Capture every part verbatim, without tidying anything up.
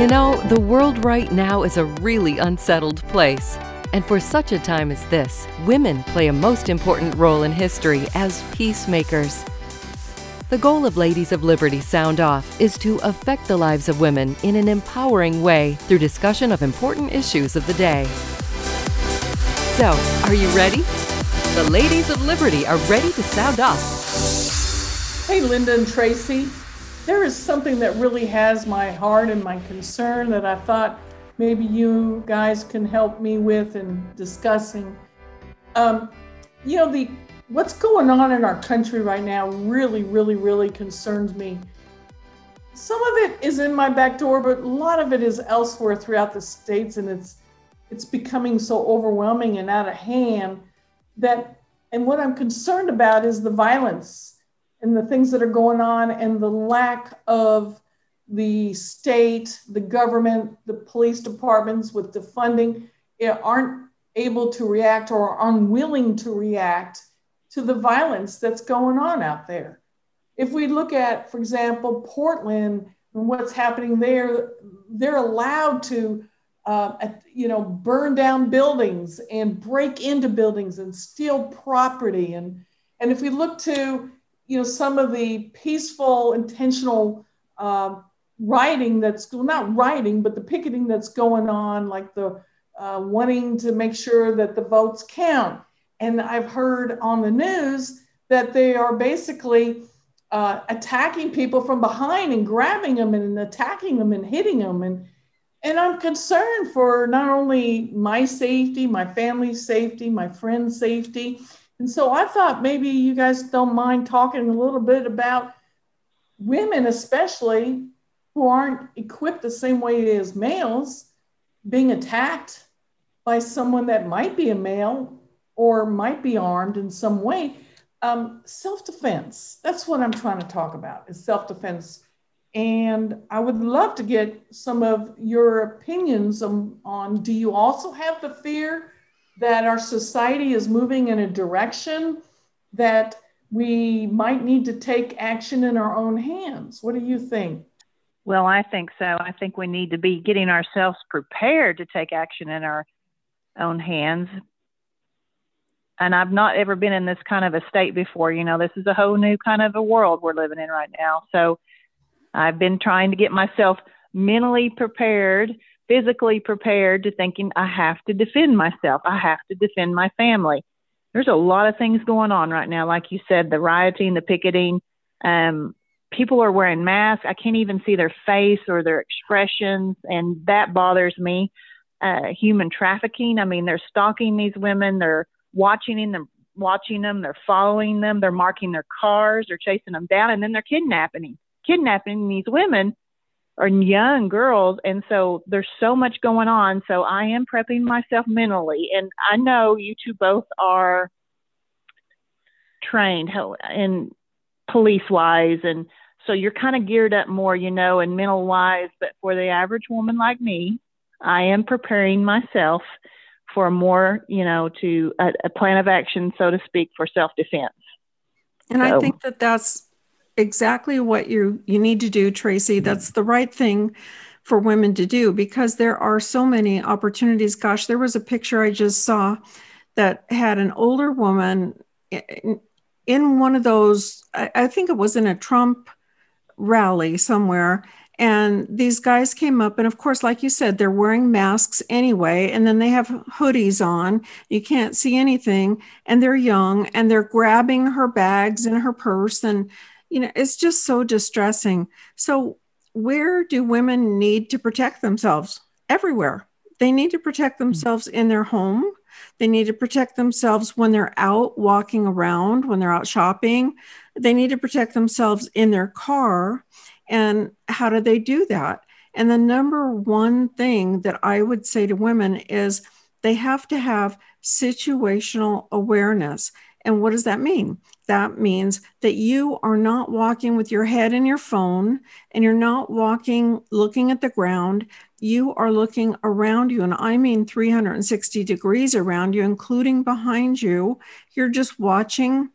You know, the world right now is a really unsettled place. And for such a time as this, women play a most important role in history as peacemakers. The goal of Ladies of Liberty Sound Off is to affect the lives of women in an empowering way through discussion of important issues of the day. So, are you ready? The Ladies of Liberty are ready to sound off. Hey, Linda and Tracy. There is something that really has my heart and my concern that I thought maybe you guys can help me with in discussing. Um, you know, the what's going on in our country right now really, really, really concerns me. Some of it is in my back door, but a lot of it is elsewhere throughout the states, and it's it's becoming so overwhelming and out of hand that, and what I'm concerned about is the violence and the things that are going on and the lack of the state, the government, the police departments with the funding aren't able to react or are unwilling to react to the violence that's going on out there. If we look at, for example, Portland and what's happening there, they're allowed to, uh, you know, burn down buildings and break into buildings and steal property. And, and if we look to, you know, some of the peaceful, intentional uh, rioting that's not rioting, but the picketing that's going on, like the uh, wanting to make sure that the votes count. And I've heard on the news that they are basically uh, attacking people from behind and grabbing them and attacking them and hitting them. And, and I'm concerned for not only my safety, my family's safety, my friend's safety. And so I thought maybe you guys don't mind talking a little bit about women, especially, who aren't equipped the same way as males, being attacked by someone that might be a male or might be armed in some way. Um, self-defense, that's what I'm trying to talk about, is self-defense. And I would love to get some of your opinions on, on do you also have the fear that our society is moving in a direction that we might need to take action in our own hands? What do you think? Well, I think so. I think we need to be getting ourselves prepared to take action in our own hands. And I've not ever been in this kind of a state before. You know, this is a whole new kind of a world we're living in right now. So I've been trying to get myself mentally prepared, physically prepared to thinking I have to defend myself. I have to defend my family. There's a lot of things going on right now. Like you said, the rioting, the picketing, um, people are wearing masks. I can't even see their face or their expressions, and that bothers me. Uh, human trafficking. I mean, they're stalking these women. They're watching them, watching them. They're following them. They're marking their cars. They're chasing them down, and then they're kidnapping, kidnapping these women or young girls. And so there's so much going on. So I am prepping myself mentally, and I know you two both are trained and police-wise, and so you're kind of geared up more, you know, and mental wise, but for the average woman like me, I am preparing myself for a more, you know, to a, a plan of action, so to speak, for self-defense. And so I think that that's exactly what you, you need to do, Tracy. That's the right thing for women to do, because there are so many opportunities. Gosh, there was a picture I just saw that had an older woman in, in one of those, I, I think it was in a Trump rally somewhere. And these guys came up, and of course, like you said, they're wearing masks anyway, and then they have hoodies on. You can't see anything, and they're young, and they're grabbing her bags and her purse, and you know, it's just so distressing. So where do women need to protect themselves? Everywhere. They need to protect themselves in their home. They need to protect themselves when they're out walking around, when they're out shopping. They need to protect themselves in their car. And how do they do that? And the number one thing that I would say to women is they have to have situational awareness. And what does that mean? That means that you are not walking with your head in your phone, and you're not walking looking at the ground. You are looking around you, and I mean three hundred sixty degrees around you, including behind you. You're just watching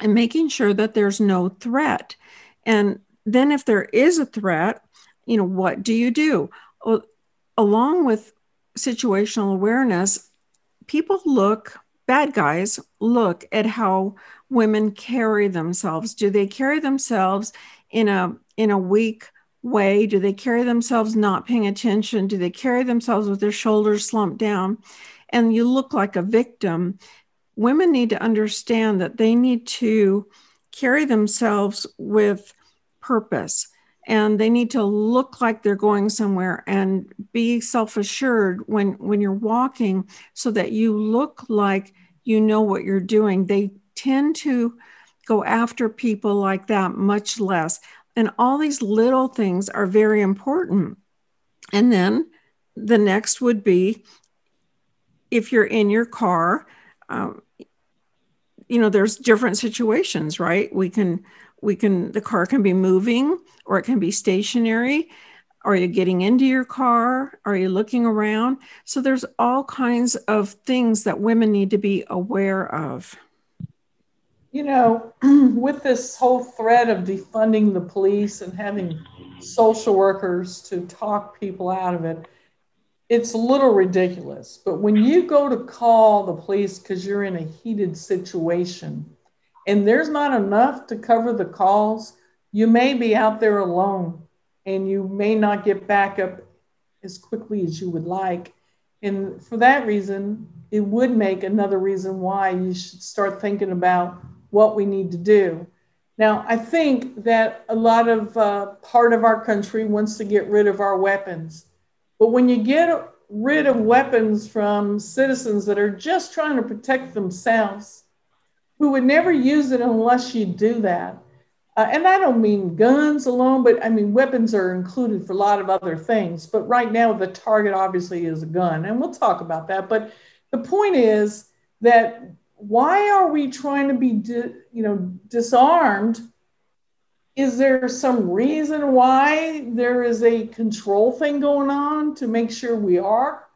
and making sure that there's no threat. And then if there is a threat, you know, what do you do? along with situational awareness, people look, bad guys look at how women carry themselves. Do they carry themselves in a in a weak way? Do they carry themselves not paying attention? Do they carry themselves with their shoulders slumped down? And you look like a victim. Women need to understand that they need to carry themselves with purpose, and they need to look like they're going somewhere and be self-assured when, when you're walking, so that you look like you know what you're doing. They tend to go after people like that much less. And all these little things are very important. And then the next would be, if you're in your car, um, you know, there's different situations, right? We can, we can, the car can be moving, or it can be stationary. Are you getting into your car? Are you looking around? So there's all kinds of things that women need to be aware of. You know, with this whole threat of defunding the police and having social workers to talk people out of it, it's a little ridiculous. But when you go to call the police because you're in a heated situation and there's not enough to cover the calls, you may be out there alone and you may not get back up as quickly as you would like. And for that reason, it would make another reason why you should start thinking about what we need to do. Now, I think that a lot of uh, part of our country wants to get rid of our weapons. But when you get rid of weapons from citizens that are just trying to protect themselves, who would never use it unless you do that. Uh, and I don't mean guns alone, but I mean, weapons are included for a lot of other things. But right now, the target obviously is a gun, and we'll talk about that. But the point is that why are we trying to be, di- you know, disarmed? Is there some reason why there is a control thing going on to make sure we are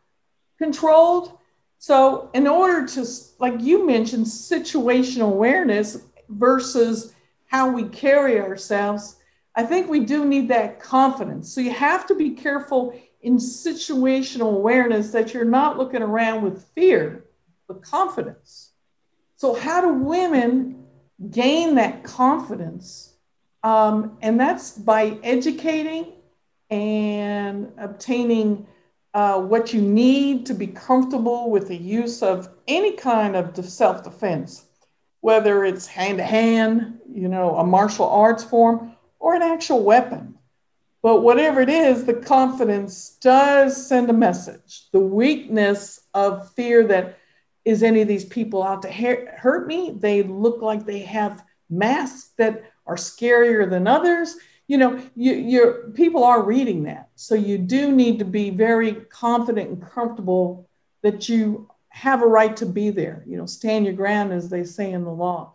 controlled? So in order to, like you mentioned, situational awareness versus how we carry ourselves, I think we do need that confidence. So you have to be careful in situational awareness that you're not looking around with fear, but confidence. So how do women gain that confidence? Um, and that's by educating and obtaining uh, what you need to be comfortable with the use of any kind of self-defense, whether it's hand-to-hand, you know, a martial arts form, or an actual weapon. But whatever it is, the confidence does send a message. The weakness of fear that, is any of these people out to hurt me? They look like they have masks that are scarier than others. You know, you, you're, people are reading that. So you do need to be very confident and comfortable that you have a right to be there. You know, stand your ground, as they say in the law.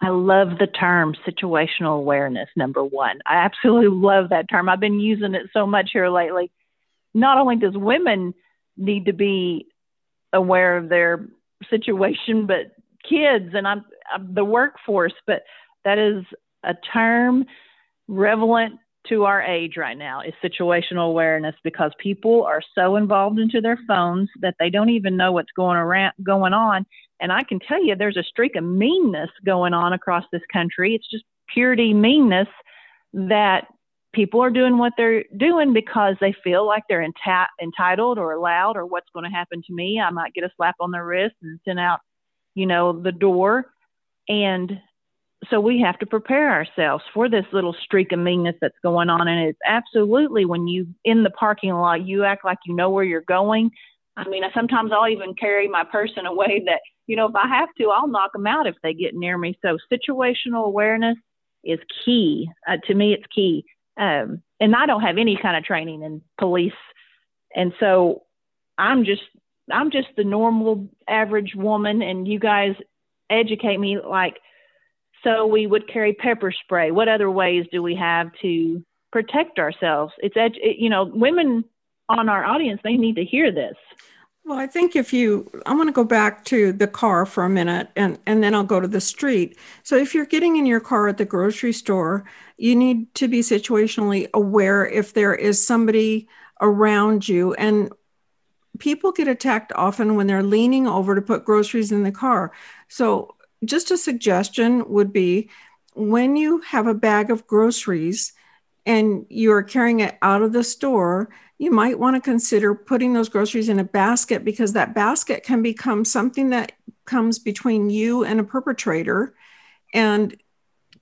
I love the term situational awareness, number one. I absolutely love that term. I've been using it so much here lately. Not only does women need to be aware of their situation, but kids and I'm, I'm the workforce, but that is a term relevant to our age right now, is situational awareness, because people are so involved into their phones that they don't even know what's going around, going on. And I can tell you there's a streak of meanness going on across this country. It's just purity meanness that people are doing what they're doing because they feel like they're enti- entitled or allowed, or what's going to happen to me. I might get a slap on the wrist and sent out, you know, the door. And so we have to prepare ourselves for this little streak of meanness that's going on. And it's absolutely, when you in the parking lot, you act like you know where you're going. I mean, sometimes I'll even carry my purse in a way that, you know, if I have to, I'll knock them out if they get near me. So situational awareness is key. Uh, to me, it's key. Um, and I don't have any kind of training in police. And so I'm just, I'm just the normal average woman. And you guys educate me, like, so we would carry pepper spray. What other ways do we have to protect ourselves? It's, edu- it, you know, women on our audience, they need to hear this. Well, I think if you, I'm going to go back to the car for a minute, and, and then I'll go to the street. So if you're getting in your car at the grocery store, you need to be situationally aware if there is somebody around you. And people get attacked often when they're leaning over to put groceries in the car. So just a suggestion would be, when you have a bag of groceries and you're carrying it out of the store, you might want to consider putting those groceries in a basket, because that basket can become something that comes between you and a perpetrator. And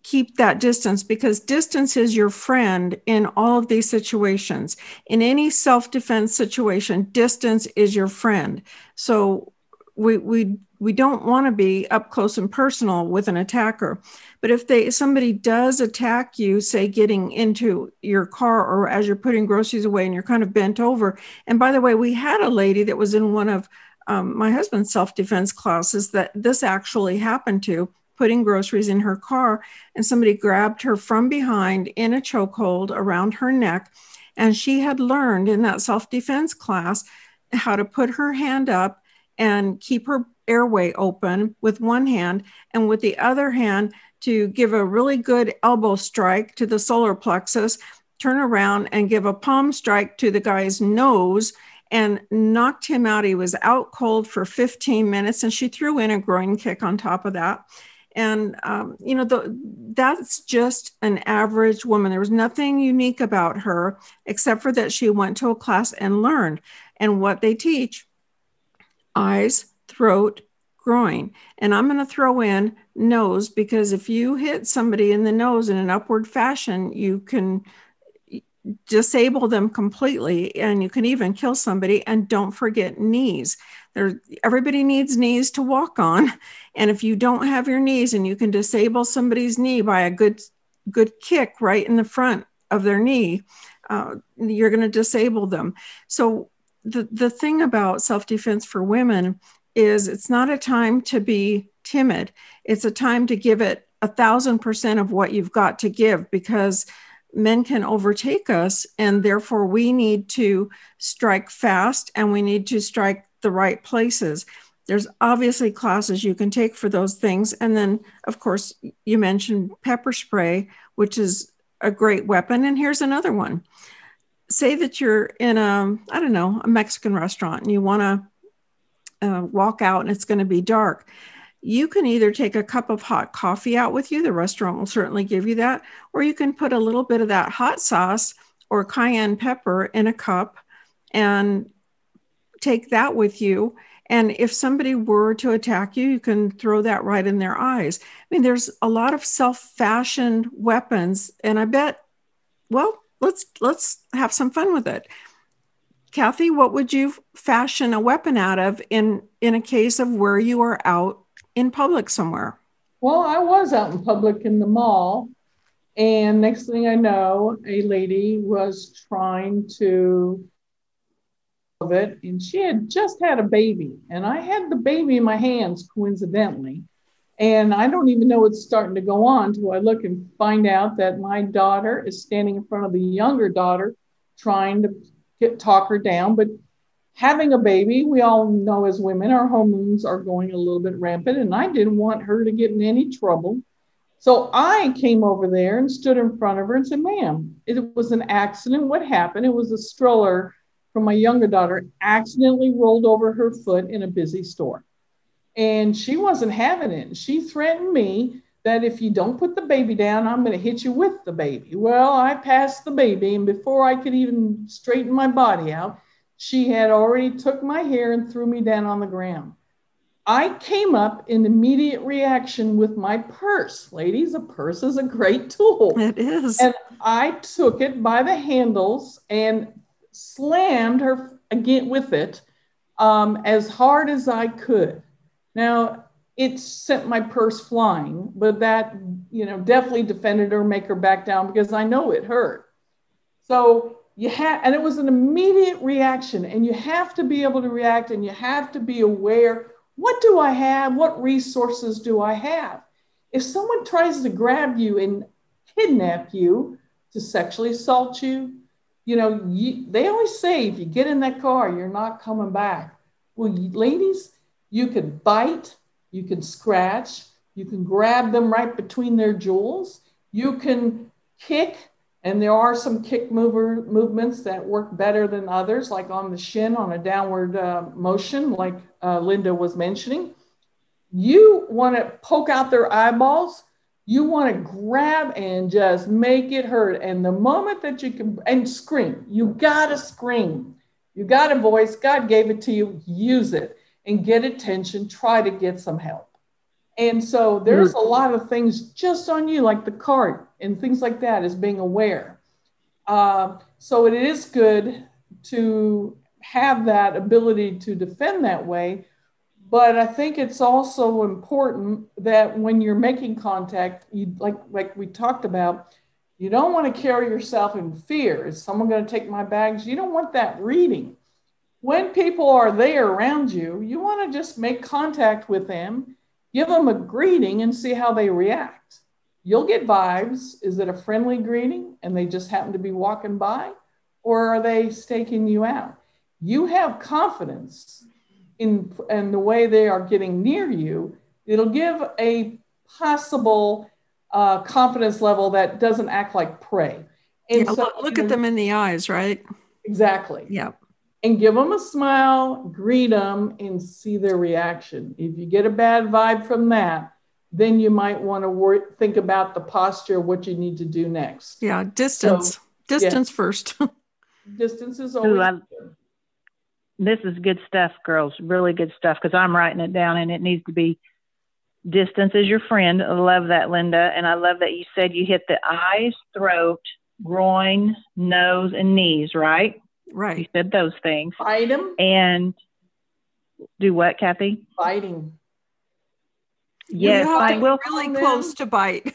keep that distance, because distance is your friend in all of these situations. In any self-defense situation, distance is your friend. So we we we don't want to be up close and personal with an attacker. But if they somebody does attack you, say getting into your car or as you're putting groceries away and you're kind of bent over. And by the way, we had a lady that was in one of um, my husband's self-defense classes that this actually happened to, putting groceries in her car, and somebody grabbed her from behind in a chokehold around her neck. And she had learned in that self-defense class how to put her hand up and keep her airway open with one hand, and with the other hand to give a really good elbow strike to the solar plexus, turn around and give a palm strike to the guy's nose, and knocked him out. He was out cold for fifteen minutes, and she threw in a groin kick on top of that. And, um, you know, the, that's just an average woman. There was nothing unique about her, except for that she went to a class and learned. And what they teach: eyes, throat, groin. And I'm going to throw in nose, because if you hit somebody in the nose in an upward fashion, you can disable them completely, and you can even kill somebody. And don't forget knees. There, everybody needs knees to walk on. And if you don't have your knees and you can disable somebody's knee by a good, good kick right in the front of their knee, uh, you're going to disable them. So the, the thing about self-defense for women is it's not a time to be timid. It's a time to give it a thousand percent of what you've got to give, because men can overtake us, and therefore we need to strike fast, and we need to strike the right places. There's obviously classes you can take for those things. And then, of course, you mentioned pepper spray, which is a great weapon. And here's another one. Say that you're in a, I don't know, a Mexican restaurant, and you want to uh, walk out, and it's going to be dark. You can either take a cup of hot coffee out with you, the restaurant will certainly give you that, or you can put a little bit of that hot sauce or cayenne pepper in a cup and take that with you. And if somebody were to attack you, you can throw that right in their eyes. I mean, there's a lot of self-fashioned weapons, and I bet, well, let's let's have some fun with it. Kathy, what would you fashion a weapon out of in, in a case of where you are out in public somewhere? Well, I was out in public in the mall, and next thing I know, a lady was trying to of it, and she had just had a baby, and I had the baby in my hands coincidentally, and I don't even know what's starting to go on till I look and find out that my daughter is standing in front of the younger daughter trying to get, talk her down. But having a baby, we all know as women, our hormones are going a little bit rampant, and I didn't want her to get in any trouble. So I came over there and stood in front of her and said, ma'am, it was an accident. What happened? It was a stroller from my younger daughter accidentally rolled over her foot in a busy store. And she wasn't having it. She threatened me that if you don't put the baby down, I'm going to hit you with the baby. Well, I passed the baby, and before I could even straighten my body out, she had already took my hair and threw me down on the ground. I came up in immediate reaction with my purse. Ladies, a purse is a great tool. It is. And I took it by the handles and slammed her again with it um, as hard as I could. Now, it sent my purse flying, but that, you know, definitely defended her, make her back down, because I know it hurt. So you have, and it was an immediate reaction, and you have to be able to react, and you have to be aware, what do I have? What resources do I have? If someone tries to grab you and kidnap you to sexually assault you, You know, you, they always say, if you get in that car, you're not coming back. Well, you, ladies, you can bite, you can scratch, you can grab them right between their jewels, you can kick, And there are some kick mover movements that work better than others, like on the shin, on a downward uh, motion, like uh, Linda was mentioning. You want to poke out their eyeballs. You want to grab and just make it hurt. And the moment that you can, and scream, you got to scream. You got a voice. God gave it to you. Use it and get attention. Try to get some help. And so there's a lot of things just on you, like the cart and things like that, is being aware. Uh, so it is good to have that ability to defend that way. But I think it's also important that when you're making contact, you, like, like we talked about, you don't want to carry yourself in fear. Is someone going to take my bags? You don't want that reading. When people are there around you, you want to just make contact with them. Give them a greeting and see how they react. You'll get vibes. Is it a friendly greeting and they just happen to be walking by, or are they staking you out? You have confidence in, in the way they are getting near you. It'll give a possible uh, confidence level that doesn't act like prey. And yeah, so look at them in the eyes, right? Exactly. Yeah. And give them a smile, greet them, and see their reaction. If you get a bad vibe from that, then you might want to wor- think about the posture, what you need to do next. Yeah, distance. So, distance yeah. first. Distance is always I, good. This is good stuff, girls. Really good stuff, because I'm writing it down, and it needs to be distance is your friend. I love that, Linda. And I love that you said you hit the eyes, throat, groin, nose, and knees, right? Right. You said those things. Bite them. And do what, Kathy? Biting. Yes, you have to get really close to bite.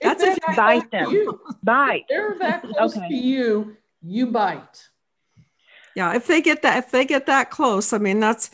That's if you bite them. Bite. If they're that close okay. to you, you bite. Yeah, if they get that, if they get that close, I mean, that's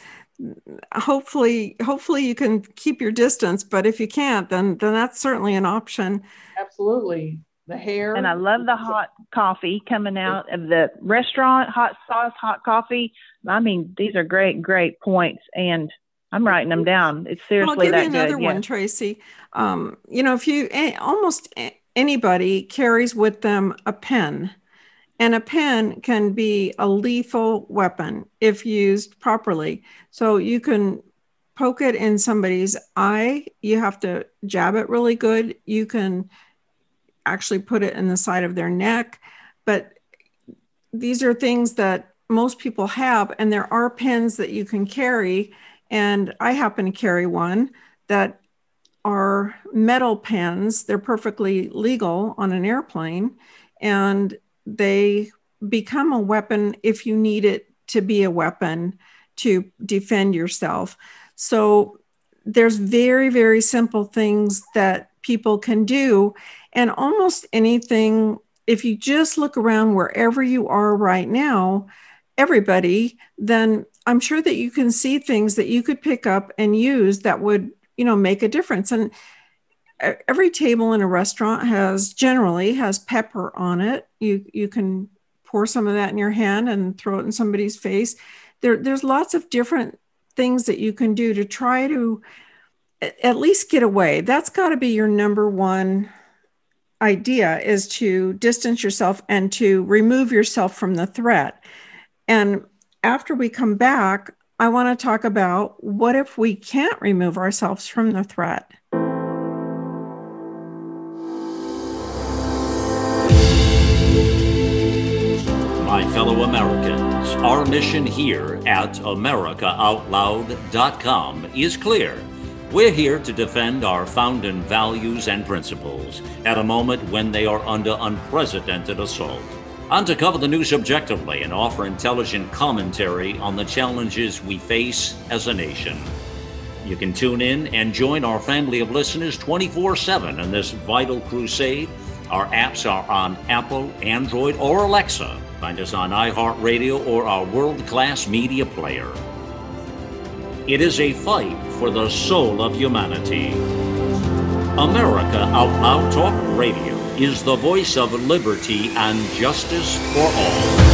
hopefully, hopefully you can keep your distance, but if you can't, then then that's certainly an option. Absolutely. The hair. And I love the hot coffee coming out of the restaurant, hot sauce, hot coffee. I mean, these are great, great points. And I'm writing them down. It's seriously that good. I'll give you another good. one, yeah. Tracy. Um, you know, if you, almost anybody carries with them a pen, and a pen can be a lethal weapon if used properly. So you can poke it in somebody's eye. You have to jab it really good. You can actually put it in the side of their neck. But these are things that most people have, and there are pens that you can carry. And I happen to carry one that are metal pens. They're perfectly legal on an airplane, and they become a weapon if you need it to be a weapon to defend yourself. So there's very, very simple things that people can do. And almost anything, if you just look around wherever you are right now, everybody, then I'm sure that you can see things that you could pick up and use that would, you know, make a difference. And every table in a restaurant has generally has pepper on it. You you can pour some of that in your hand and throw it in somebody's face. There, there's lots of different things that you can do to try to at least get away. That's got to be your number one idea, is to distance yourself and to remove yourself from the threat. And after we come back, I want to talk about what if we can't remove ourselves from the threat. My fellow Americans, our mission here at America Out Loud dot com is clear. We're here to defend our founding values and principles at a moment when they are under unprecedented assault. Uncover the news objectively and offer intelligent commentary on the challenges we face as a nation. You can tune in and join our family of listeners twenty-four seven in this vital crusade. Our apps are on Apple, Android, or Alexa. Find us on iHeartRadio or our world-class media player. It is a fight for the soul of humanity. America Out Loud Talk Radio is the voice of liberty and justice for all.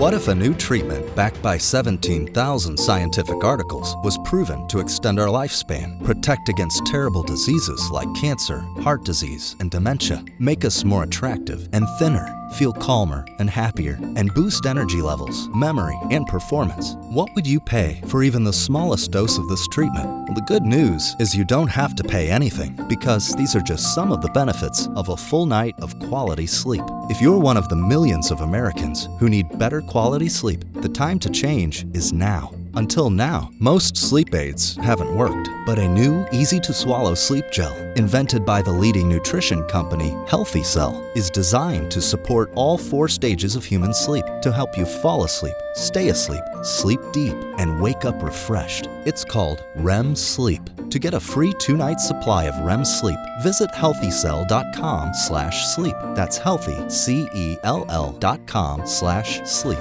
What if a new treatment backed by seventeen thousand scientific articles was proven to extend our lifespan, protect against terrible diseases like cancer, heart disease, and dementia, make us more attractive and thinner, feel calmer and happier, and boost energy levels, memory, and performance? What would you pay for even the smallest dose of this treatment? Well, the good news is you don't have to pay anything, because these are just some of the benefits of a full night of quality sleep. If you're one of the millions of Americans who need better quality sleep, the time to change is now. Until now, most sleep aids haven't worked, but a new, easy-to-swallow sleep gel invented by the leading nutrition company, Healthy Cell, is designed to support all four stages of human sleep to help you fall asleep, stay asleep, sleep deep, and wake up refreshed. It's called REM Sleep. To get a free two-night supply of REM Sleep, visit healthycell.com slash sleep. That's healthy, C E L L dot com slash sleep.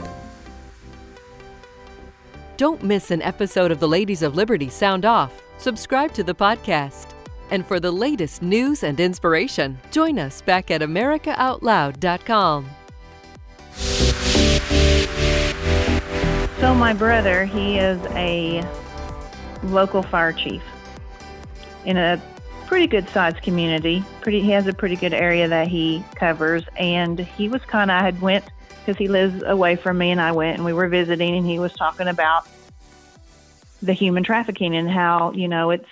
Don't miss an episode of the Ladies of Liberty Sound Off. Subscribe to the podcast. And for the latest news and inspiration, join us back at America Out Loud dot com. So my brother, he is a local fire chief in a pretty good-sized community. Pretty, he has a pretty good area that he covers. And he was kind of, I had went... because he lives away from me, and I went and we were visiting, and he was talking about the human trafficking and how, you know, it's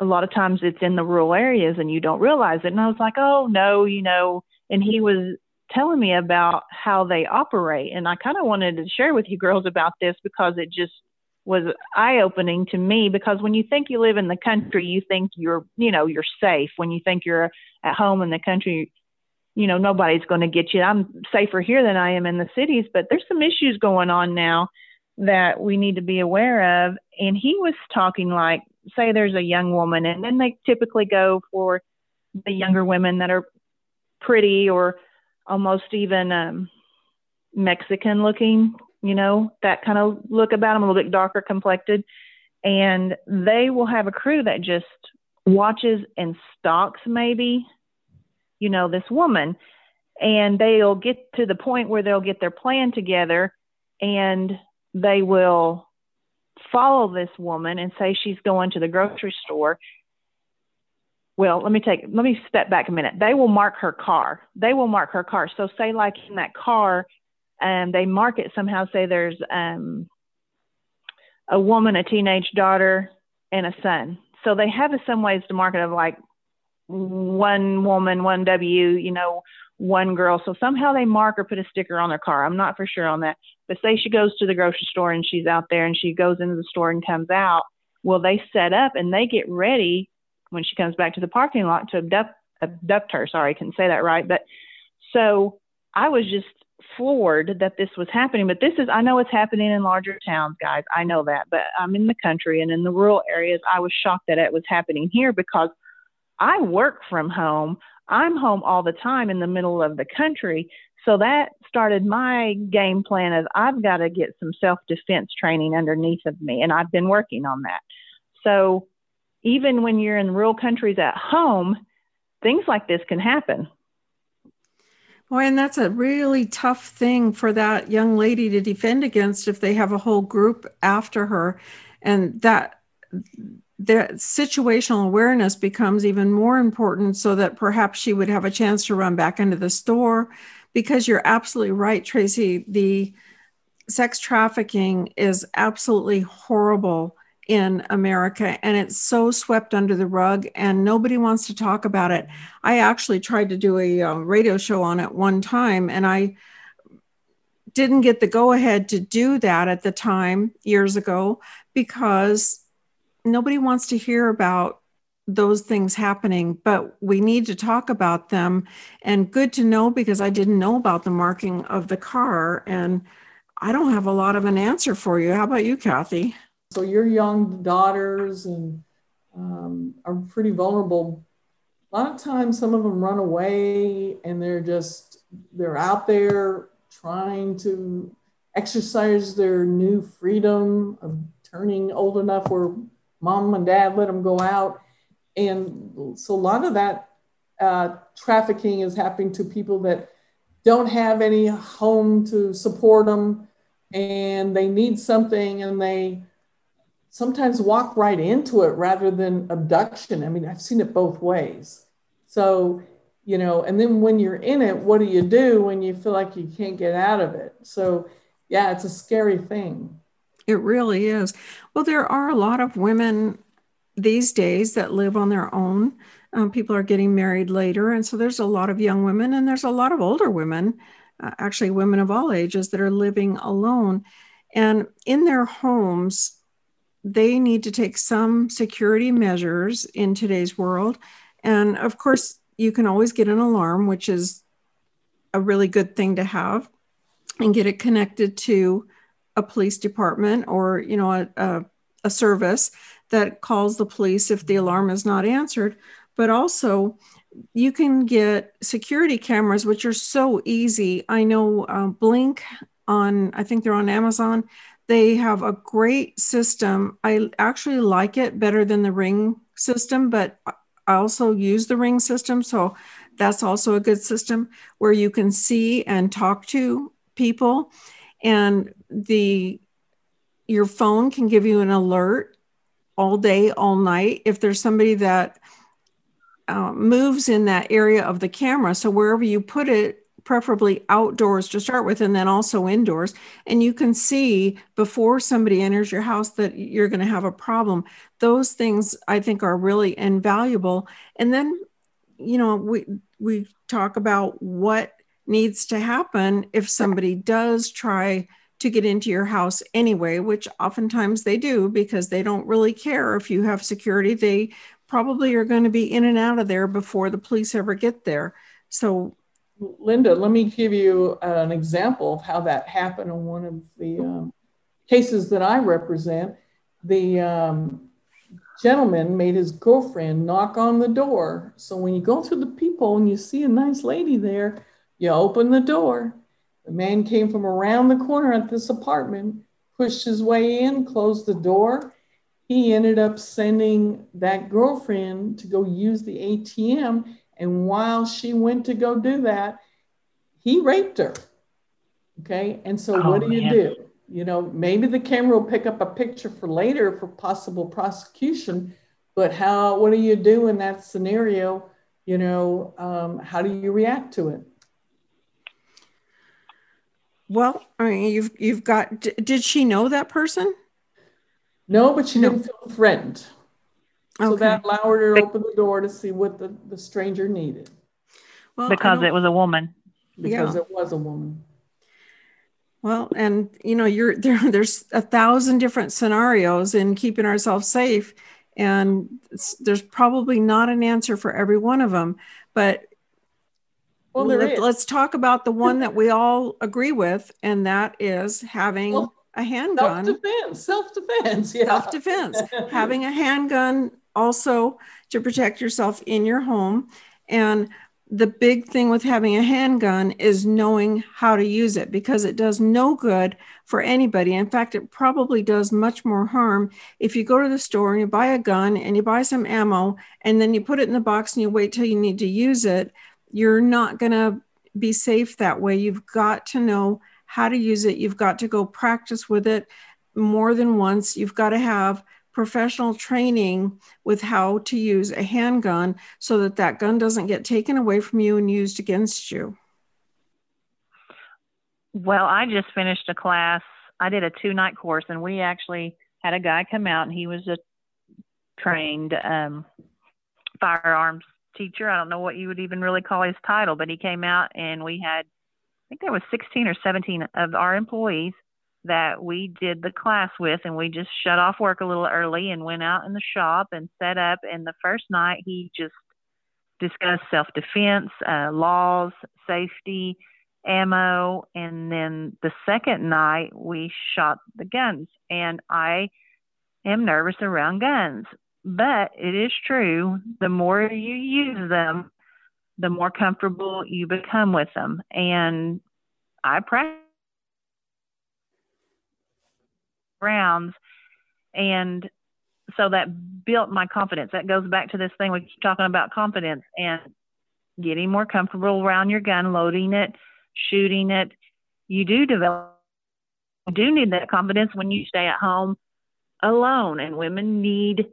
a lot of times it's in the rural areas and you don't realize it. And I was like, oh no, you know, and he was telling me about how they operate. And I kind of wanted to share with you girls about this because it just was eye-opening to me, because when you think you live in the country, you think you're, you know, you're safe. When you think you're at home in the country, you know, nobody's going to get you. I'm safer here than I am in the cities, but there's some issues going on now that we need to be aware of. And he was talking like, say there's a young woman, and then they typically go for the younger women that are pretty or almost even um, Mexican looking, you know, that kind of look about them, a little bit darker complected. And they will have a crew that just watches and stalks maybe, you know, this woman, and they'll get to the point where they'll get their plan together and they will follow this woman and say she's going to the grocery store. Well, let me take, let me step back a minute. They will mark her car. They will mark her car. So say like in that car, um, they mark it somehow, say there's um, a woman, a teenage daughter, and a son. So they have some ways to mark it of like, one woman, one W, you know, one girl. So somehow they mark or put a sticker on their car. I'm not for sure on that. But say she goes to the grocery store and she's out there and she goes into the store and comes out. Well, they set up and they get ready when she comes back to the parking lot to abduct, abduct her. Sorry, I couldn't say that right. But so I was just floored that this was happening. But this is, I know it's happening in larger towns, guys. I know that. But I'm in the country and in the rural areas. I was shocked that it was happening here because I work from home. I'm home all the time in the middle of the country. So that started my game plan of I've got to get some self-defense training underneath of me. And I've been working on that. So even when you're in rural countries at home, things like this can happen. Well, and that's a really tough thing for that young lady to defend against if they have a whole group after her. And that... their situational awareness becomes even more important so that perhaps she would have a chance to run back into the store, because you're absolutely right, Tracy. The sex trafficking is absolutely horrible in America, and it's so swept under the rug and nobody wants to talk about it. I actually tried to do a um, radio show on it one time, and I didn't get the go-ahead to do that at the time years ago because nobody wants to hear about those things happening, but we need to talk about them. And good to know, because I didn't know about the marking of the car, and I don't have a lot of an answer for you. How about you, Kathy? So your young daughters and um, are pretty vulnerable. A lot of times some of them run away and they're just, they're out there trying to exercise their new freedom of turning old enough where mom and dad let them go out. And so a lot of that uh, trafficking is happening to people that don't have any home to support them and they need something, and they sometimes walk right into it rather than abduction. I mean, I've seen it both ways. So, you know, and then when you're in it, what do you do when you feel like you can't get out of it? So yeah, it's a scary thing. It really is. Well, there are a lot of women these days that live on their own. Um, people are getting married later. And so there's a lot of young women, and there's a lot of older women, uh, actually women of all ages, that are living alone. And in their homes, they need to take some security measures in today's world. And of course, you can always get an alarm, which is a really good thing to have, and get it connected to a police department or, you know, a, a, a service that calls the police if the alarm is not answered. But also you can get security cameras, which are so easy. I know uh, Blink on, I think they're on Amazon. They have a great system. I actually like it better than the Ring system, but I also use the Ring system. So that's also a good system where you can see and talk to people, and the your phone can give you an alert all day, all night, if there's somebody that uh, moves in that area of the camera. So wherever you put it, preferably outdoors to start with, and then also indoors. And you can see before somebody enters your house that you're going to have a problem. Those things I think are really invaluable. And then, you know, we, we talk about what needs to happen if somebody does try to get into your house anyway, which oftentimes they do because they don't really care if you have security. They probably are going to be in and out of there before the police ever get there. So Linda, let me give you an example of how that happened in one of the um, cases that I represent. The um, gentleman made his girlfriend knock on the door. So when you go through the peephole and you see a nice lady there, you open the door. The man came from around the corner at this apartment, pushed his way in, closed the door. He ended up sending that girlfriend to go use the A T M. And while she went to go do that, he raped her. Okay. And so oh, what do man. you do? You know, maybe the camera will pick up a picture for later for possible prosecution, but how, what do you do in that scenario? You know, um, how do you react to it? Well, I mean, you've, you've got, d- did she know that person? No, but she no. didn't feel threatened. So okay. that allowed her to open the door to see what the, the stranger needed. Well, because it was a woman. Because yeah. it was a woman. Well, and you know, you're there. There's a thousand different scenarios in keeping ourselves safe, and there's probably not an answer for every one of them. But well, there let, is. let's talk about the one that we all agree with, and that is having. Well, a handgun. Self-defense, self-defense, yeah. Self-defense, having a handgun also to protect yourself in your home. And the big thing with having a handgun is knowing how to use it, because it does no good for anybody. In fact, it probably does much more harm if you go to the store and you buy a gun and you buy some ammo and then you put it in the box and you wait till you need to use it. You're not going to be safe that way. You've got to know how to use it. You've got to go practice with it more than once. You've got to have professional training with how to use a handgun so that that gun doesn't get taken away from you and used against you. Well, I just finished a class. I did a two-night course, and we actually had a guy come out, and he was a trained um, firearms teacher. I don't know what you would even really call his title, but he came out, and we had I think there was sixteen or seventeen of our employees that we did the class with, and we just shut off work a little early and went out in the shop and set up. And the first night he just discussed self-defense, uh, laws, safety, ammo. And then the second night we shot the guns, and I am nervous around guns, but it is true. The more you use them, the more comfortable you become with them. And I practice rounds. And so that built my confidence. That goes back to this thing we keep talking about, confidence and getting more comfortable around your gun, loading it, shooting it, you do develop, you do need that confidence when you stay at home alone. And women need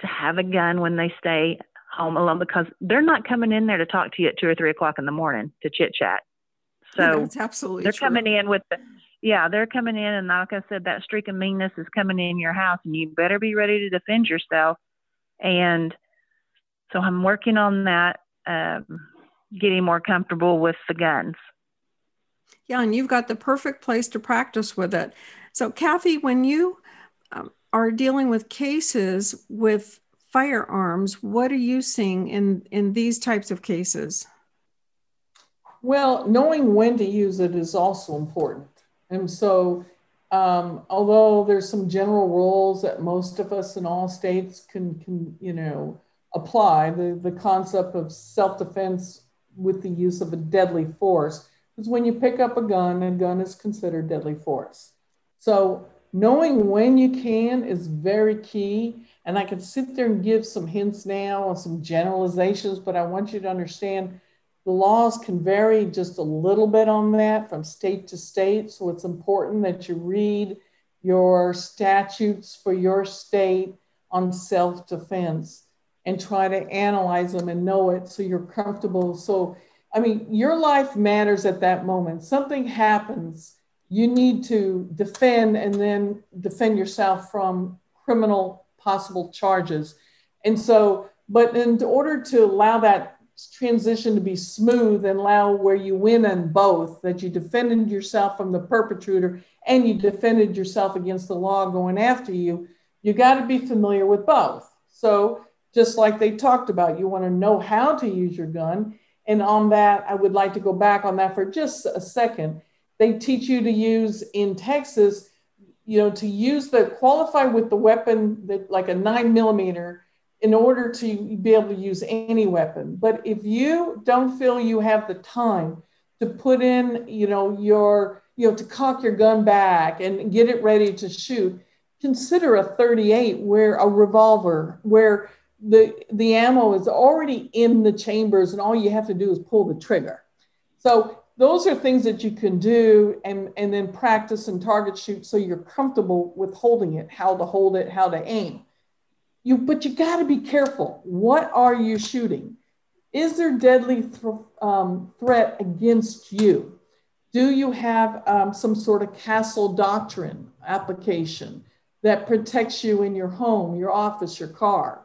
to have a gun when they stay home alone, because they're not coming in there to talk to you at two or three o'clock in the morning to chit chat. So that's absolutely they're true. Coming in with the, yeah, they're coming in. And like I said, that streak of meanness is coming in your house, and you better be ready to defend yourself. And so I'm working on that, um, getting more comfortable with the guns. Yeah. And you've got the perfect place to practice with it. So Kathy, when you um, are dealing with cases with firearms, what are you seeing in, in these types of cases? Well, knowing when to use it is also important. And so, um, although there's some general rules that most of us in all states can, can you know, apply, the, the concept of self-defense with the use of a deadly force is when you pick up a gun, a gun is considered deadly force. So knowing when you can is very key. And I can sit there and give some hints now on some generalizations, but I want you to understand the laws can vary just a little bit on that from state to state. So it's important that you read your statutes for your state on self-defense and try to analyze them and know it so you're comfortable. So, I mean, your life matters at that moment. Something happens, you need to defend and then defend yourself from criminal possible charges. And so, but in order to allow that transition to be smooth and allow where you win on both, that you defended yourself from the perpetrator and you defended yourself against the law going after you, you got to be familiar with both. So just like they talked about, you want to know how to use your gun. And on that, I would like to go back on that for just a second. They teach you to use in Texas, you know, to use the qualify with the weapon that like a nine millimeter in order to be able to use any weapon. But if you don't feel you have the time to put in, you know, your, you know, to cock your gun back and get it ready to shoot, consider a thirty-eight where a revolver, where the, the ammo is already in the chambers and all you have to do is pull the trigger. So those are things that you can do and, and then practice and target shoot so you're comfortable with holding it, how to hold it, how to aim. You, but you got to be careful. What are you shooting? Is there deadly th- um, threat against you? Do you have um, some sort of castle doctrine application that protects you in your home, your office, your car?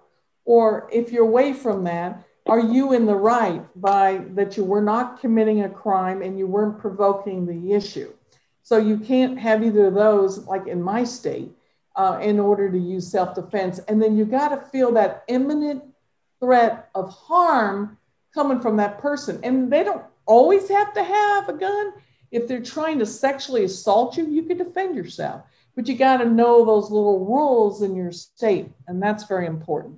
Or if you're away from that, are you in the right by that you were not committing a crime and you weren't provoking the issue? So you can't have either of those, like in my state, Uh, in order to use self-defense. And then you got to feel that imminent threat of harm coming from that person. And they don't always have to have a gun. If they're trying to sexually assault you, you can defend yourself. But you got to know those little rules in your state. And that's very important.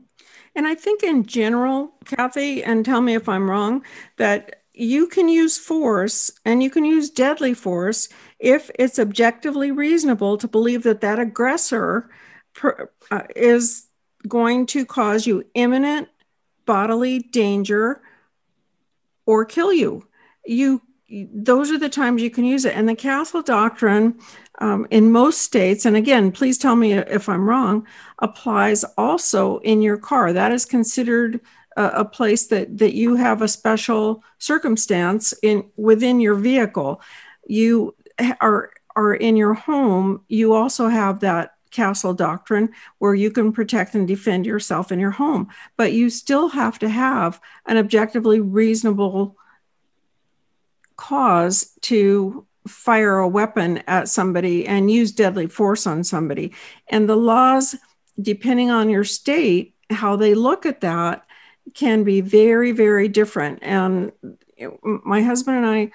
And I think in general, Kathy, and tell me if I'm wrong, that you can use force and you can use deadly force if it's objectively reasonable to believe that that aggressor per, uh, is going to cause you imminent bodily danger or kill you. You, those are the times you can use it. And the Castle Doctrine um, in most states, and again, please tell me if I'm wrong, applies also in your car. That is considered a place that, that you have a special circumstance in within your vehicle. You are, are in your home. You also have that Castle Doctrine where you can protect and defend yourself in your home, but you still have to have an objectively reasonable cause to fire a weapon at somebody and use deadly force on somebody. And the laws, depending on your state, how they look at that, can be very, very different. And my husband and I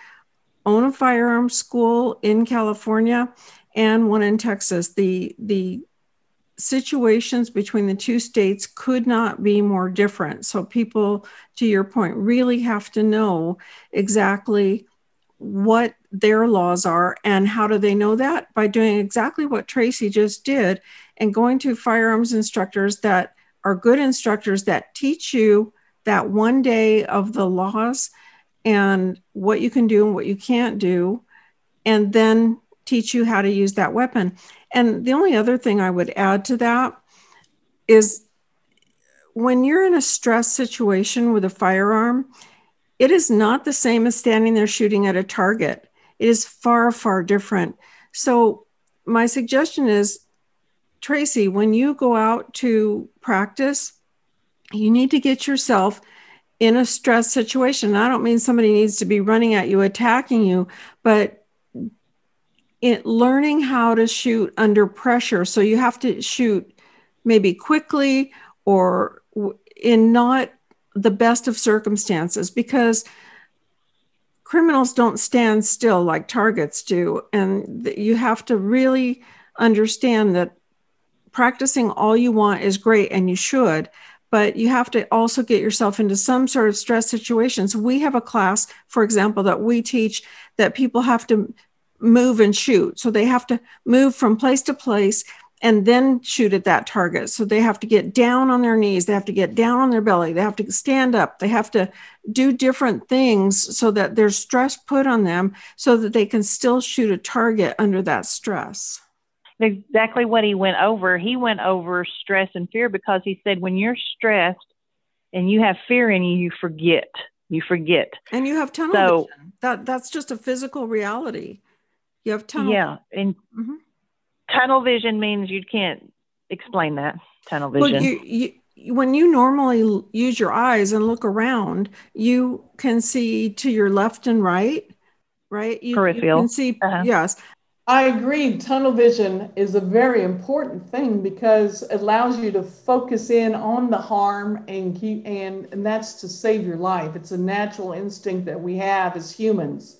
own a firearms school in California and one in Texas. The, the situations between the two states could not be more different. So people, to your point, really have to know exactly what their laws are. And how do they know that? By doing exactly what Tracy just did and going to firearms instructors that are good instructors that teach you that one day of the laws and what you can do and what you can't do, and then teach you how to use that weapon. And the only other thing I would add to that is when you're in a stress situation with a firearm, it is not the same as standing there shooting at a target. It is far, far different. So my suggestion is, Tracy, when you go out to practice, you need to get yourself in a stress situation. I don't mean somebody needs to be running at you, attacking you, but it, learning how to shoot under pressure. So you have to shoot maybe quickly or in not the best of circumstances, because criminals don't stand still like targets do. And you have to really understand that practicing all you want is great, and you should, but you have to also get yourself into some sort of stress situations. We have a class, for example, that we teach that people have to move and shoot. So they have to move from place to place and then shoot at that target. So they have to get down on their knees. They have to get down on their belly. They have to stand up. They have to do different things so that there's stress put on them so that they can still shoot a target under that stress. Exactly what he went over. He went over stress and fear, because he said when you're stressed and you have fear in you, you forget. You forget. And you have tunnel so, vision. That, that's just a physical reality. You have tunnel yeah, vision. Yeah. And mm-hmm. tunnel vision means you can't explain that. Tunnel vision. Well, you, you, when you normally use your eyes and look around, you can see to your left and right, right? You, peripheral. You can see, uh-huh. yes. I agree. Tunnel vision is a very important thing because it allows you to focus in on the harm and keep, and, and that's to save your life. It's a natural instinct that we have as humans.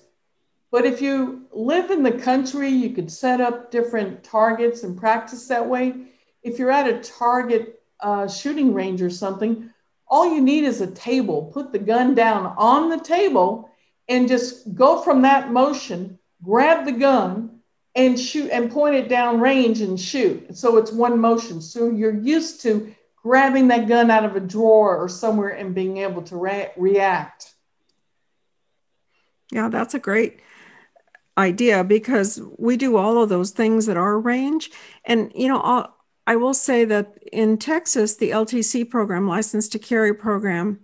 But if you live in the country, you could set up different targets and practice that way. If you're at a target uh, shooting range or something, all you need is a table. Put the gun down on the table and just go from that motion, grab the gun, and shoot and point it down range and shoot. So it's one motion. So you're used to grabbing that gun out of a drawer or somewhere and being able to re- react. Yeah, that's a great idea, because we do all of those things at our range. And, you know, I'll, I will say that in Texas, the L T C program, License to Carry program,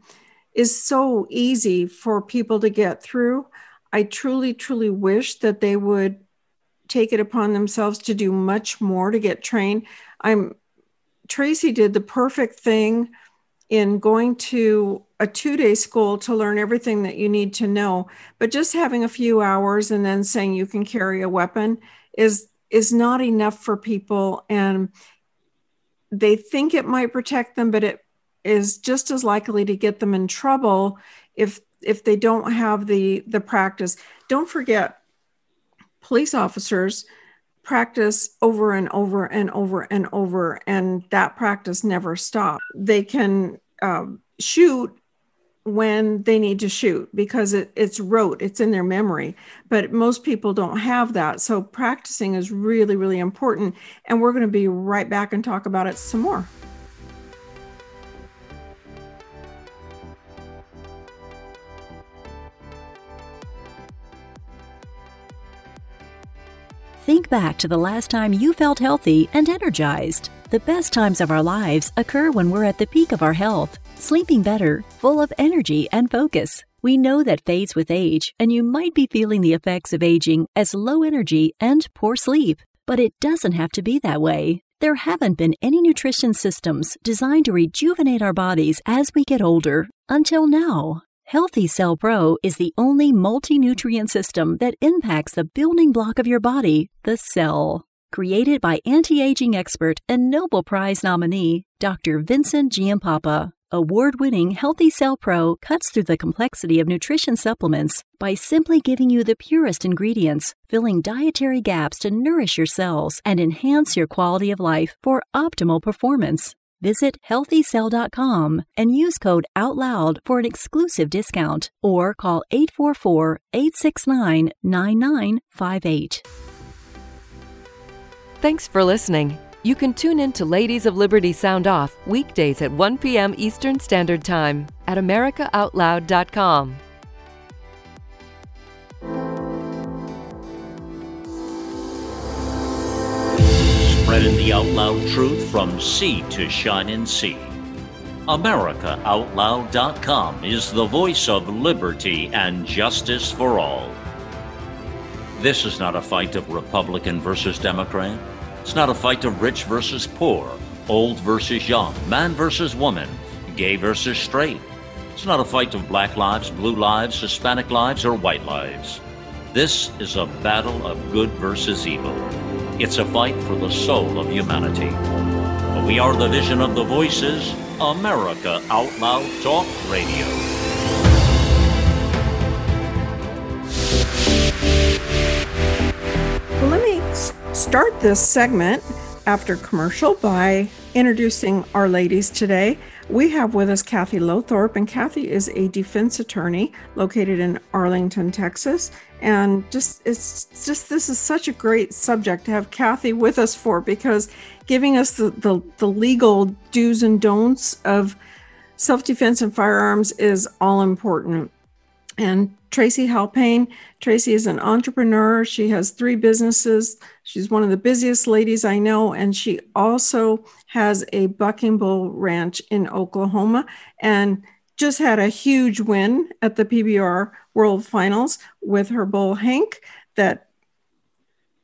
is so easy for people to get through. I truly, truly wish that they would take it upon themselves to do much more to get trained. I'm Tracy did the perfect thing in going to a two-day school to learn everything that you need to know, but just having a few hours and then saying you can carry a weapon is is not enough for people, and they think it might protect them, but it is just as likely to get them in trouble if if they don't have the the practice. Don't forget, police officers practice over and over and over and over, and that practice never stops. They can um, shoot when they need to shoot because it, it's rote, it's in their memory, but most people don't have that. So practicing is really, really important. And we're going to be right back and talk about it some more. Think back to the last time you felt healthy and energized. The best times of our lives occur when we're at the peak of our health, sleeping better, full of energy and focus. We know that fades with age, and you might be feeling the effects of aging as low energy and poor sleep. But it doesn't have to be that way. There haven't been any nutrition systems designed to rejuvenate our bodies as we get older, until now. Healthy Cell Pro is the only multi-nutrient system that impacts the building block of your body, the cell. Created by anti-aging expert and Nobel Prize nominee, Doctor Vincent Giampapa, award-winning Healthy Cell Pro cuts through the complexity of nutrition supplements by simply giving you the purest ingredients, filling dietary gaps to nourish your cells and enhance your quality of life for optimal performance. Visit healthy cell dot com and use code OUTLOUD for an exclusive discount, or call eight four four, eight six nine, nine nine five eight. Thanks for listening. You can tune in to Ladies of Liberty Sound Off weekdays at one p.m. Eastern Standard Time at america out loud dot com. Spreading the out loud truth from sea to shining sea. America Out Loud dot com is the voice of liberty and justice for all. This is not a fight of Republican versus Democrat. It's not a fight of rich versus poor, old versus young, man versus woman, gay versus straight. It's not a fight of black lives, blue lives, Hispanic lives, or white lives. This is a battle of good versus evil. It's a fight for the soul of humanity. We are the vision of the voices, America Out Loud Talk Radio. Well, let me start this segment after commercial by introducing our ladies today. We have with us Kathy Lowthorp, and Kathy is a defense attorney located in Arlington, Texas. And just it's just this is such a great subject to have Kathy with us for, because giving us the, the, the legal do's and don'ts of self-defense and firearms is all important. And Tracy Halpain, Tracy is an entrepreneur. She has three businesses. She's one of the busiest ladies I know. And she also has a bucking bull ranch in Oklahoma and just had a huge win at the P B R World Finals with her bull, Hank, that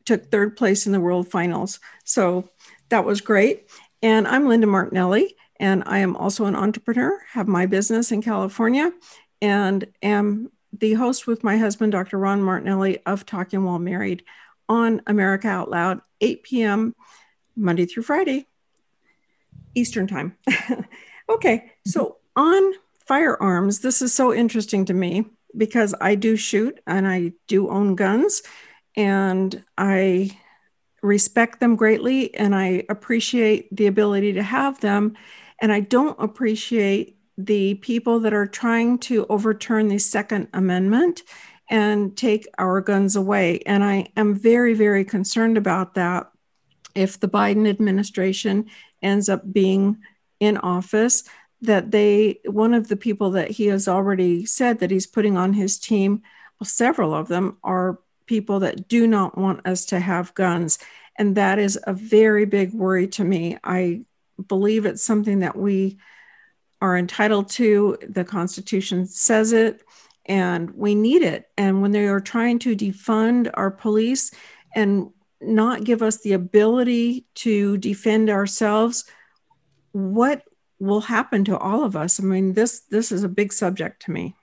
took third place in the World Finals. So that was great. And I'm Linda Martinelli, and I am also an entrepreneur, have my business in California, and am the host with my husband, Doctor Ron Martinelli, of Talking While Married on America Out Loud, eight p.m. Monday through Friday, Eastern time. Okay, so on firearms, this is so interesting to me because I do shoot and I do own guns, and I respect them greatly, and I appreciate the ability to have them, and I don't appreciate the people that are trying to overturn the Second Amendment and take our guns away. And I am very, very concerned about that if the Biden administration ends up being in office, that they, one of the people that he has already said that he's putting on his team, well, several of them are people that do not want us to have guns. And that is a very big worry to me. I believe it's something that we are entitled to. The Constitution says it, and we need it. And when they are trying to defund our police and not give us the ability to defend ourselves, what will happen to all of us? I mean, this this is a big subject to me.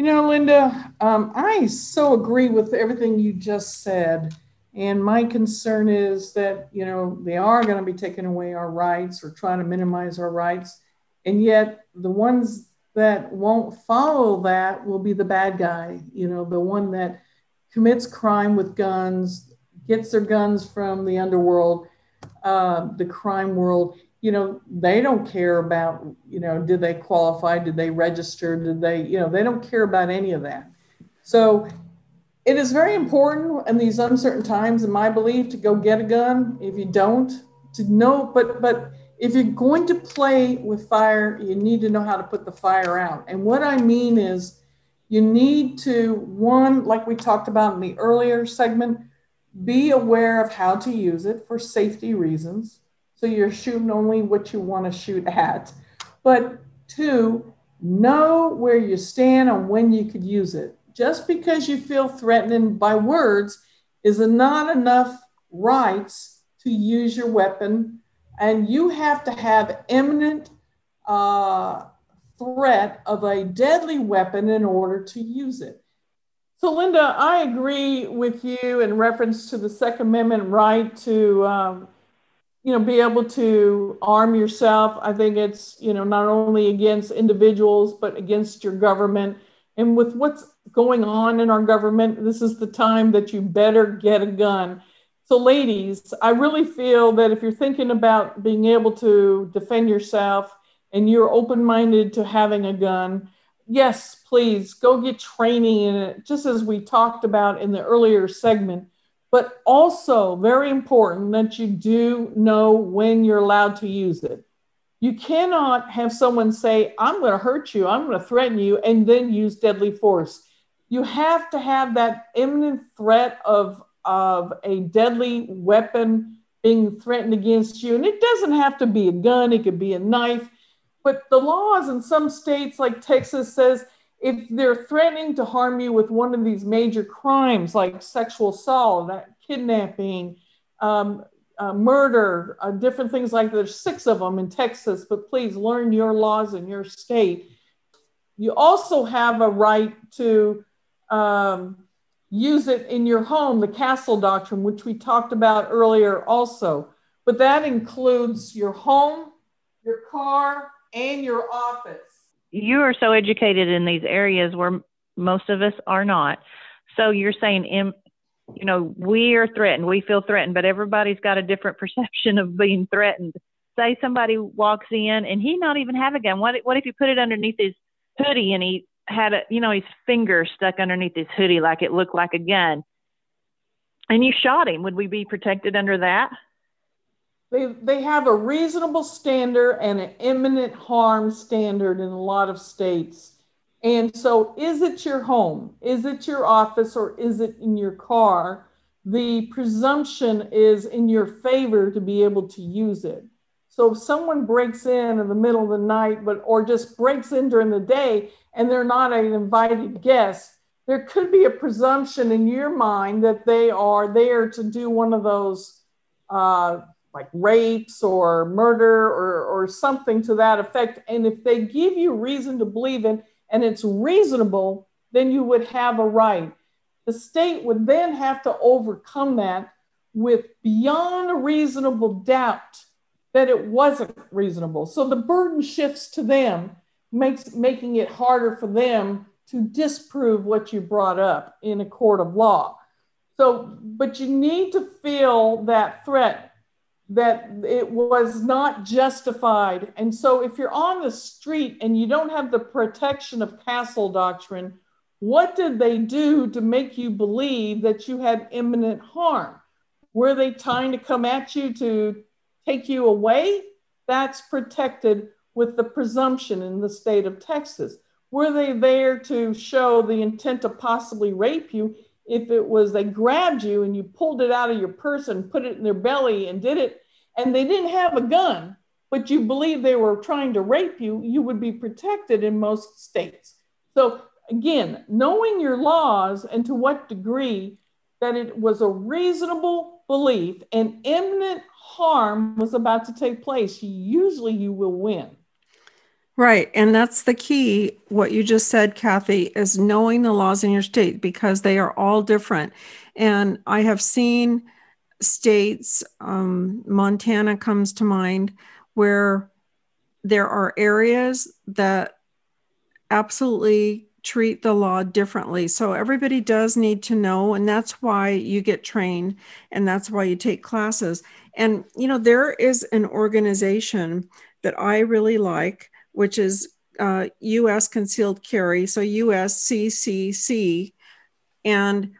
You know, Linda, um, I so agree with everything you just said. And my concern is that, you know, they are going to be taking away our rights or trying to minimize our rights. And yet the ones that won't follow that will be the bad guy. You know, the one that commits crime with guns, gets their guns from the underworld, uh, the crime world. You know, they don't care about, you know, did they qualify? Did they register? Did they, you know, they don't care about any of that. So it is very important in these uncertain times, in my belief, to go get a gun. If you don't, to know, but but if you're going to play with fire, you need to know how to put the fire out. And what I mean is you need to, one, like we talked about in the earlier segment, be aware of how to use it for safety reasons. So you're shooting only what you want to shoot at. But two, know where you stand on when you could use it. Just because you feel threatened by words is not enough rights to use your weapon. And you have to have imminent uh, threat of a deadly weapon in order to use it. So, Linda, I agree with you in reference to the Second Amendment right to, um, you know, be able to arm yourself. I think it's, you know, not only against individuals, but against your government. And with what's going on in our government, this is the time that you better get a gun. So ladies, I really feel that if you're thinking about being able to defend yourself and you're open-minded to having a gun, yes, please go get training in it, just as we talked about in the earlier segment. But also very important that you do know when you're allowed to use it. You cannot have someone say, I'm going to hurt you, I'm going to threaten you, and then use deadly force. You have to have that imminent threat of of a deadly weapon being threatened against you. And it doesn't have to be a gun, it could be a knife, but the laws in some states like Texas says, if they're threatening to harm you with one of these major crimes like sexual assault, that kidnapping, um, uh, murder, uh, different things like that. There's six of them in Texas, but please learn your laws in your state. You also have a right to um, use it in your home, the castle doctrine, which we talked about earlier also, but that includes your home, your car, and your office. You are so educated in these areas where most of us are not. So you're saying, you know, we are threatened, we feel threatened, but everybody's got a different perception of being threatened. Say somebody walks in and he not even have a gun. What, what if you put it underneath his hoodie and he had a, you know, his finger stuck underneath his hoodie, like it looked like a gun, and you shot him? Would we be protected under that? They, they have a reasonable standard and an imminent harm standard in a lot of states. And so is it your home? Is it your office? Or is it in your car? The presumption is in your favor to be able to use it. So if someone breaks in in the middle of the night, but or just breaks in during the day and they're not an invited guest, there could be a presumption in your mind that they are there to do one of those uh, like rapes or murder or, or something to that effect. And if they give you reason to believe in, and it's reasonable, then you would have a right. The state would then have to overcome that with beyond a reasonable doubt that it wasn't reasonable. So the burden shifts to them, makes making it harder for them to disprove what you brought up in a court of law. So, but you need to feel that threat, that it was not justified. And so if you're on the street and you don't have the protection of castle doctrine, what did they do to make you believe that you had imminent harm? Were they trying to come at you to take you away? That's protected with the presumption in the state of Texas. Were they there to show the intent to possibly rape you? If it was they grabbed you and you pulled it out of your purse and put it in their belly and did it, and they didn't have a gun, but you believe they were trying to rape you, you would be protected in most states. So again, knowing your laws and to what degree that it was a reasonable belief and imminent harm was about to take place, usually you will win. Right. And that's the key. What you just said, Kathy, is knowing the laws in your state, because they are all different. And I have seen states, um, Montana comes to mind, where there are areas that absolutely treat the law differently. So everybody does need to know. And that's why you get trained. And that's why you take classes. And, you know, there is an organization that I really like, which is uh, U S Concealed Carry, so U S C C C. And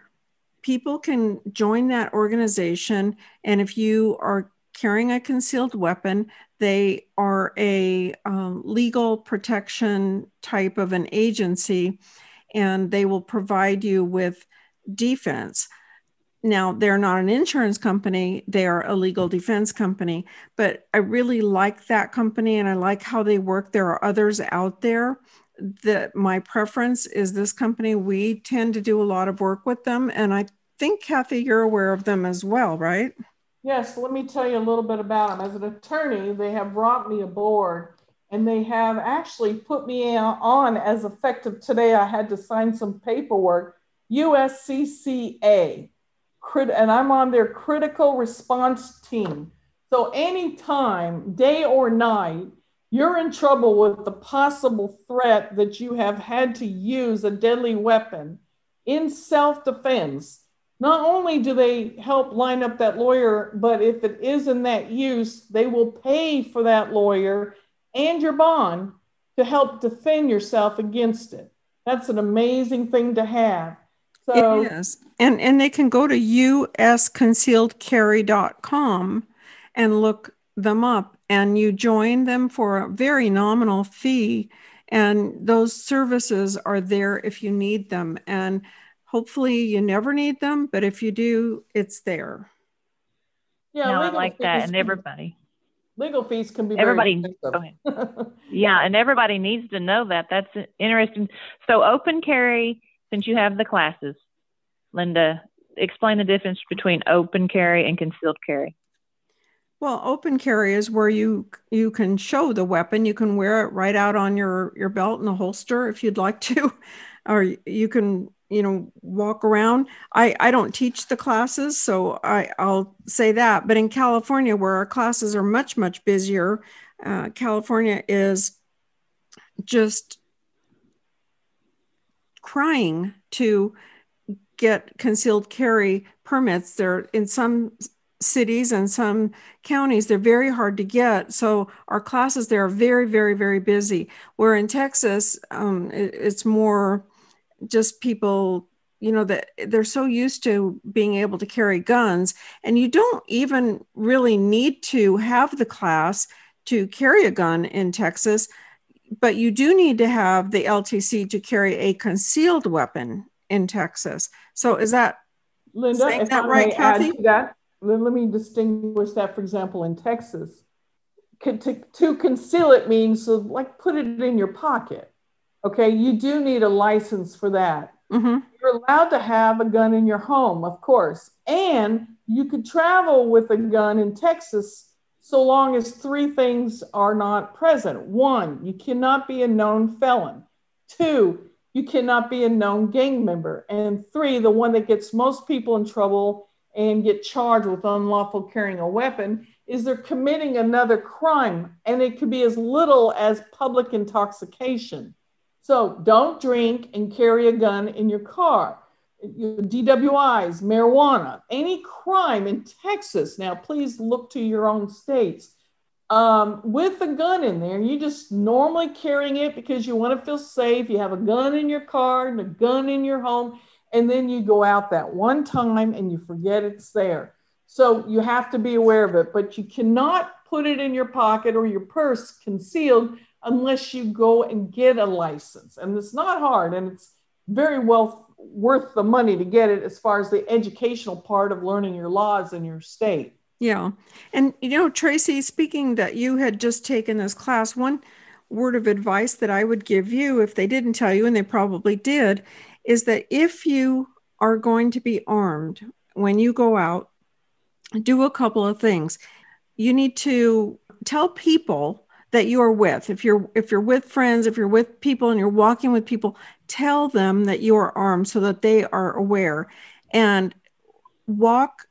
people can join that organization. And if you are carrying a concealed weapon, they are a um, legal protection type of an agency, and they will provide you with defense. Now, they're not an insurance company, they are a legal defense company, but I really like that company and I like how they work. There are others out there. That my preference is this company. We tend to do a lot of work with them. And I think, Kathy, you're aware of them as well, right? Yes, let me tell you a little bit about them. As an attorney, they have brought me aboard and they have actually put me on as effective today. I had to sign some paperwork, U S C C A. And I'm on their critical response team. So anytime, day or night, you're in trouble with the possible threat that you have had to use a deadly weapon in self-defense. Not only do they help line up that lawyer, but if it is in that use, they will pay for that lawyer and your bond to help defend yourself against it. That's an amazing thing to have. So, it is. And, and they can go to U S concealed carry dot com and look them up, and you join them for a very nominal fee. And those services are there if you need them. And hopefully you never need them, but if you do, it's there. Yeah, no, I like that. And everybody. Legal fees can be very expensive. Yeah, and everybody needs to know that. That's interesting. So open carry, since you have the classes, Linda, explain the difference between open carry and concealed carry. Well, open carry is where you you can show the weapon. You can wear it right out on your, your belt in the holster if you'd like to, or you can, you know, walk around. I, I don't teach the classes, so I, I'll say that. But in California, where our classes are much, much busier, uh, California is just crying to get concealed carry permits. They're in some cities and some counties, they're very hard to get. So our classes there are very, very, very busy. Where in Texas, um, it, it's more just people, you know, that they're so used to being able to carry guns, and you don't even really need to have the class to carry a gun in Texas, but you do need to have the L T C to carry a concealed weapon in Texas. So is that, Linda, saying that right, Kathy? Let me distinguish that, for example, in Texas. To, to conceal it means to, like, put it in your pocket. Okay, you do need a license for that. Mm-hmm. You're allowed to have a gun in your home, of course. And you could travel with a gun in Texas so long as three things are not present. One, you cannot be a known felon. Two, you cannot be a known gang member. And three, the one that gets most people in trouble and get charged with unlawful carrying a weapon is they're committing another crime. And it could be as little as public intoxication. So don't drink and carry a gun in your car. D W Is, marijuana, any crime in Texas. Now, please look to your own states. Um, with a gun in there, you're just normally carrying it because you want to feel safe. You have a gun in your car and a gun in your home. And then you go out that one time and you forget it's there. So you have to be aware of it, but you cannot put it in your pocket or your purse concealed unless you go and get a license. And it's not hard, and it's very well worth the money to get it as far as the educational part of learning your laws in your state. Yeah. And, you know, Tracy, speaking that you had just taken this class, one word of advice that I would give you, if they didn't tell you, and they probably did, is that if you are going to be armed when you go out, do a couple of things. You need to tell people that you are with. If you're if you're with friends, if you're with people and you're walking with people, tell them that you are armed so that they are aware. And walk,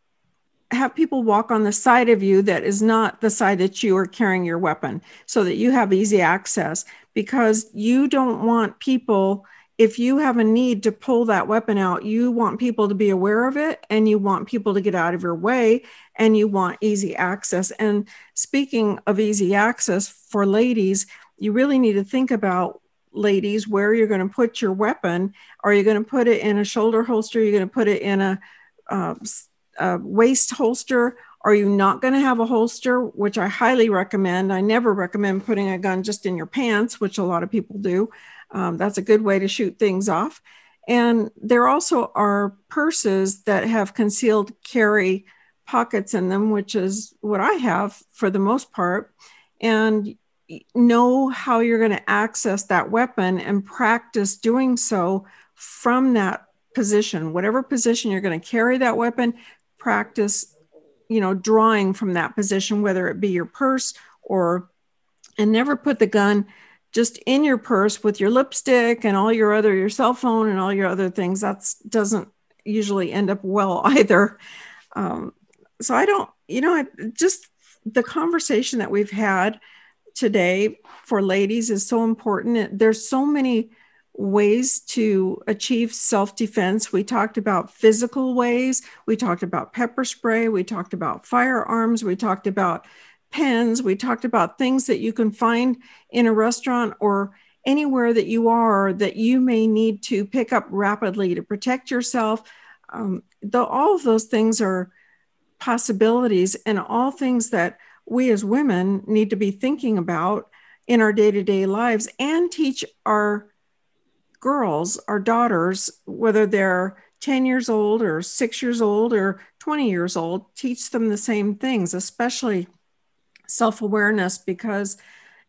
have people walk on the side of you that is not the side that you are carrying your weapon, so that you have easy access, because you don't want people... If you have a need to pull that weapon out, you want people to be aware of it, and you want people to get out of your way, and you want easy access. And speaking of easy access for ladies, you really need to think about, ladies, where you're going to put your weapon. Are you going to put it in a shoulder holster? Are you going to put it in a, uh, a waist holster? Are you not going to have a holster, which I highly recommend? I never recommend putting a gun just in your pants, which a lot of people do. Um, that's a good way to shoot things off. And there also are purses that have concealed carry pockets in them, which is what I have for the most part. And know how you're going to access that weapon and practice doing so from that position. Whatever position you're going to carry that weapon, practice, you know, drawing from that position, whether it be your purse or, and never put the gun just in your purse with your lipstick and all your other, your cell phone and all your other things. That's doesn't usually end up well either. Um, so I don't, you know, I, just the conversation that we've had today for ladies is so important. There's so many ways to achieve self-defense. We talked about physical ways. We talked about pepper spray. We talked about firearms. We talked about pens. We talked about things that you can find in a restaurant or anywhere that you are that you may need to pick up rapidly to protect yourself. Um, though all of those things are possibilities, and all things that we as women need to be thinking about in our day-to-day lives, and teach our girls, our daughters, whether they're ten years old or six years old or twenty years old, teach them the same things, especially self-awareness, because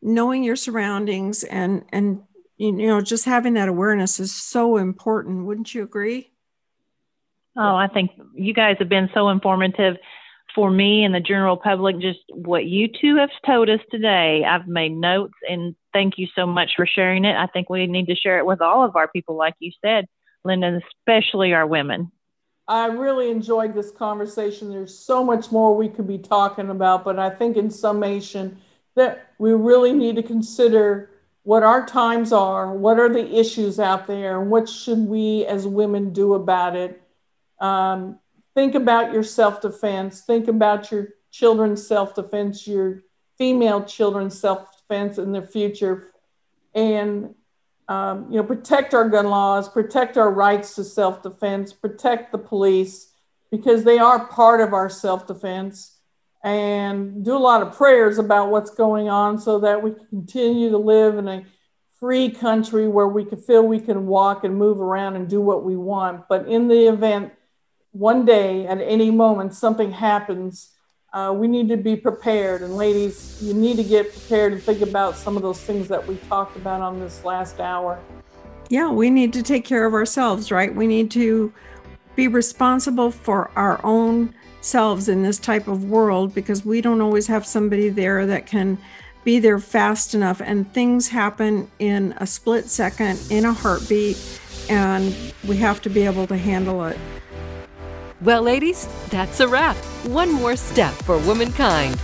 knowing your surroundings and, and, you know, just having that awareness is so important. Wouldn't you agree? Oh, I think you guys have been so informative for me and the general public. Just what you two have told us today, I've made notes, and thank you so much for sharing it. I think we need to share it with all of our people, like you said, Linda, and especially our women. I really enjoyed this conversation. There's so much more we could be talking about, but I think in summation that we really need to consider what our times are, what are the issues out there, and what should we as women do about it. Um, think about your self-defense, think about your children's self-defense, your female children's self-defense in the future, and um, you know, protect our gun laws, protect our rights to self-defense, protect the police, because they are part of our self-defense, and do a lot of prayers about what's going on so that we can continue to live in a free country where we can feel we can walk and move around and do what we want. But in the event one day at any moment something happens, uh, we need to be prepared. And ladies, you need to get prepared and think about some of those things that we talked about on this last hour. Yeah, we need to take care of ourselves, right? We need to be responsible for our own selves in this type of world, because we don't always have somebody there that can be there fast enough, and things happen in a split second, in a heartbeat, and we have to be able to handle it. Well, ladies, that's a wrap. One more step for womankind.